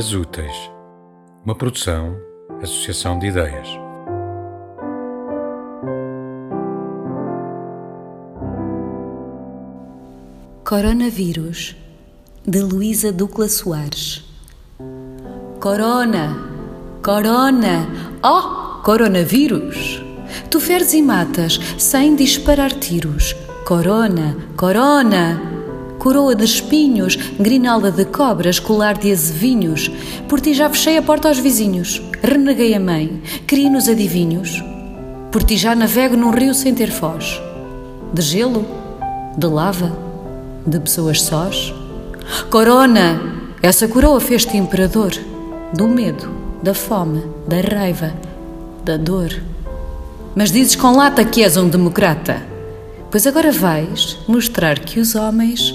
Dias Úteis, uma produção, associação de ideias. Coronavírus, de Luísa Ducla Soares. Corona, corona, oh, coronavírus! Tu feres e matas, sem disparar tiros. Corona, corona! Coroa de espinhos, grinalda de cobras, colar de azevinhos. Por ti já fechei a porta aos vizinhos. Reneguei a mãe, criei nos adivinhos. Por ti já navego num rio sem ter foz. De gelo, de lava, de pessoas sós. Corona, essa coroa fez-te imperador do medo, da fome, da raiva, da dor. Mas dizes com lata que és um democrata, pois agora vais mostrar que os homens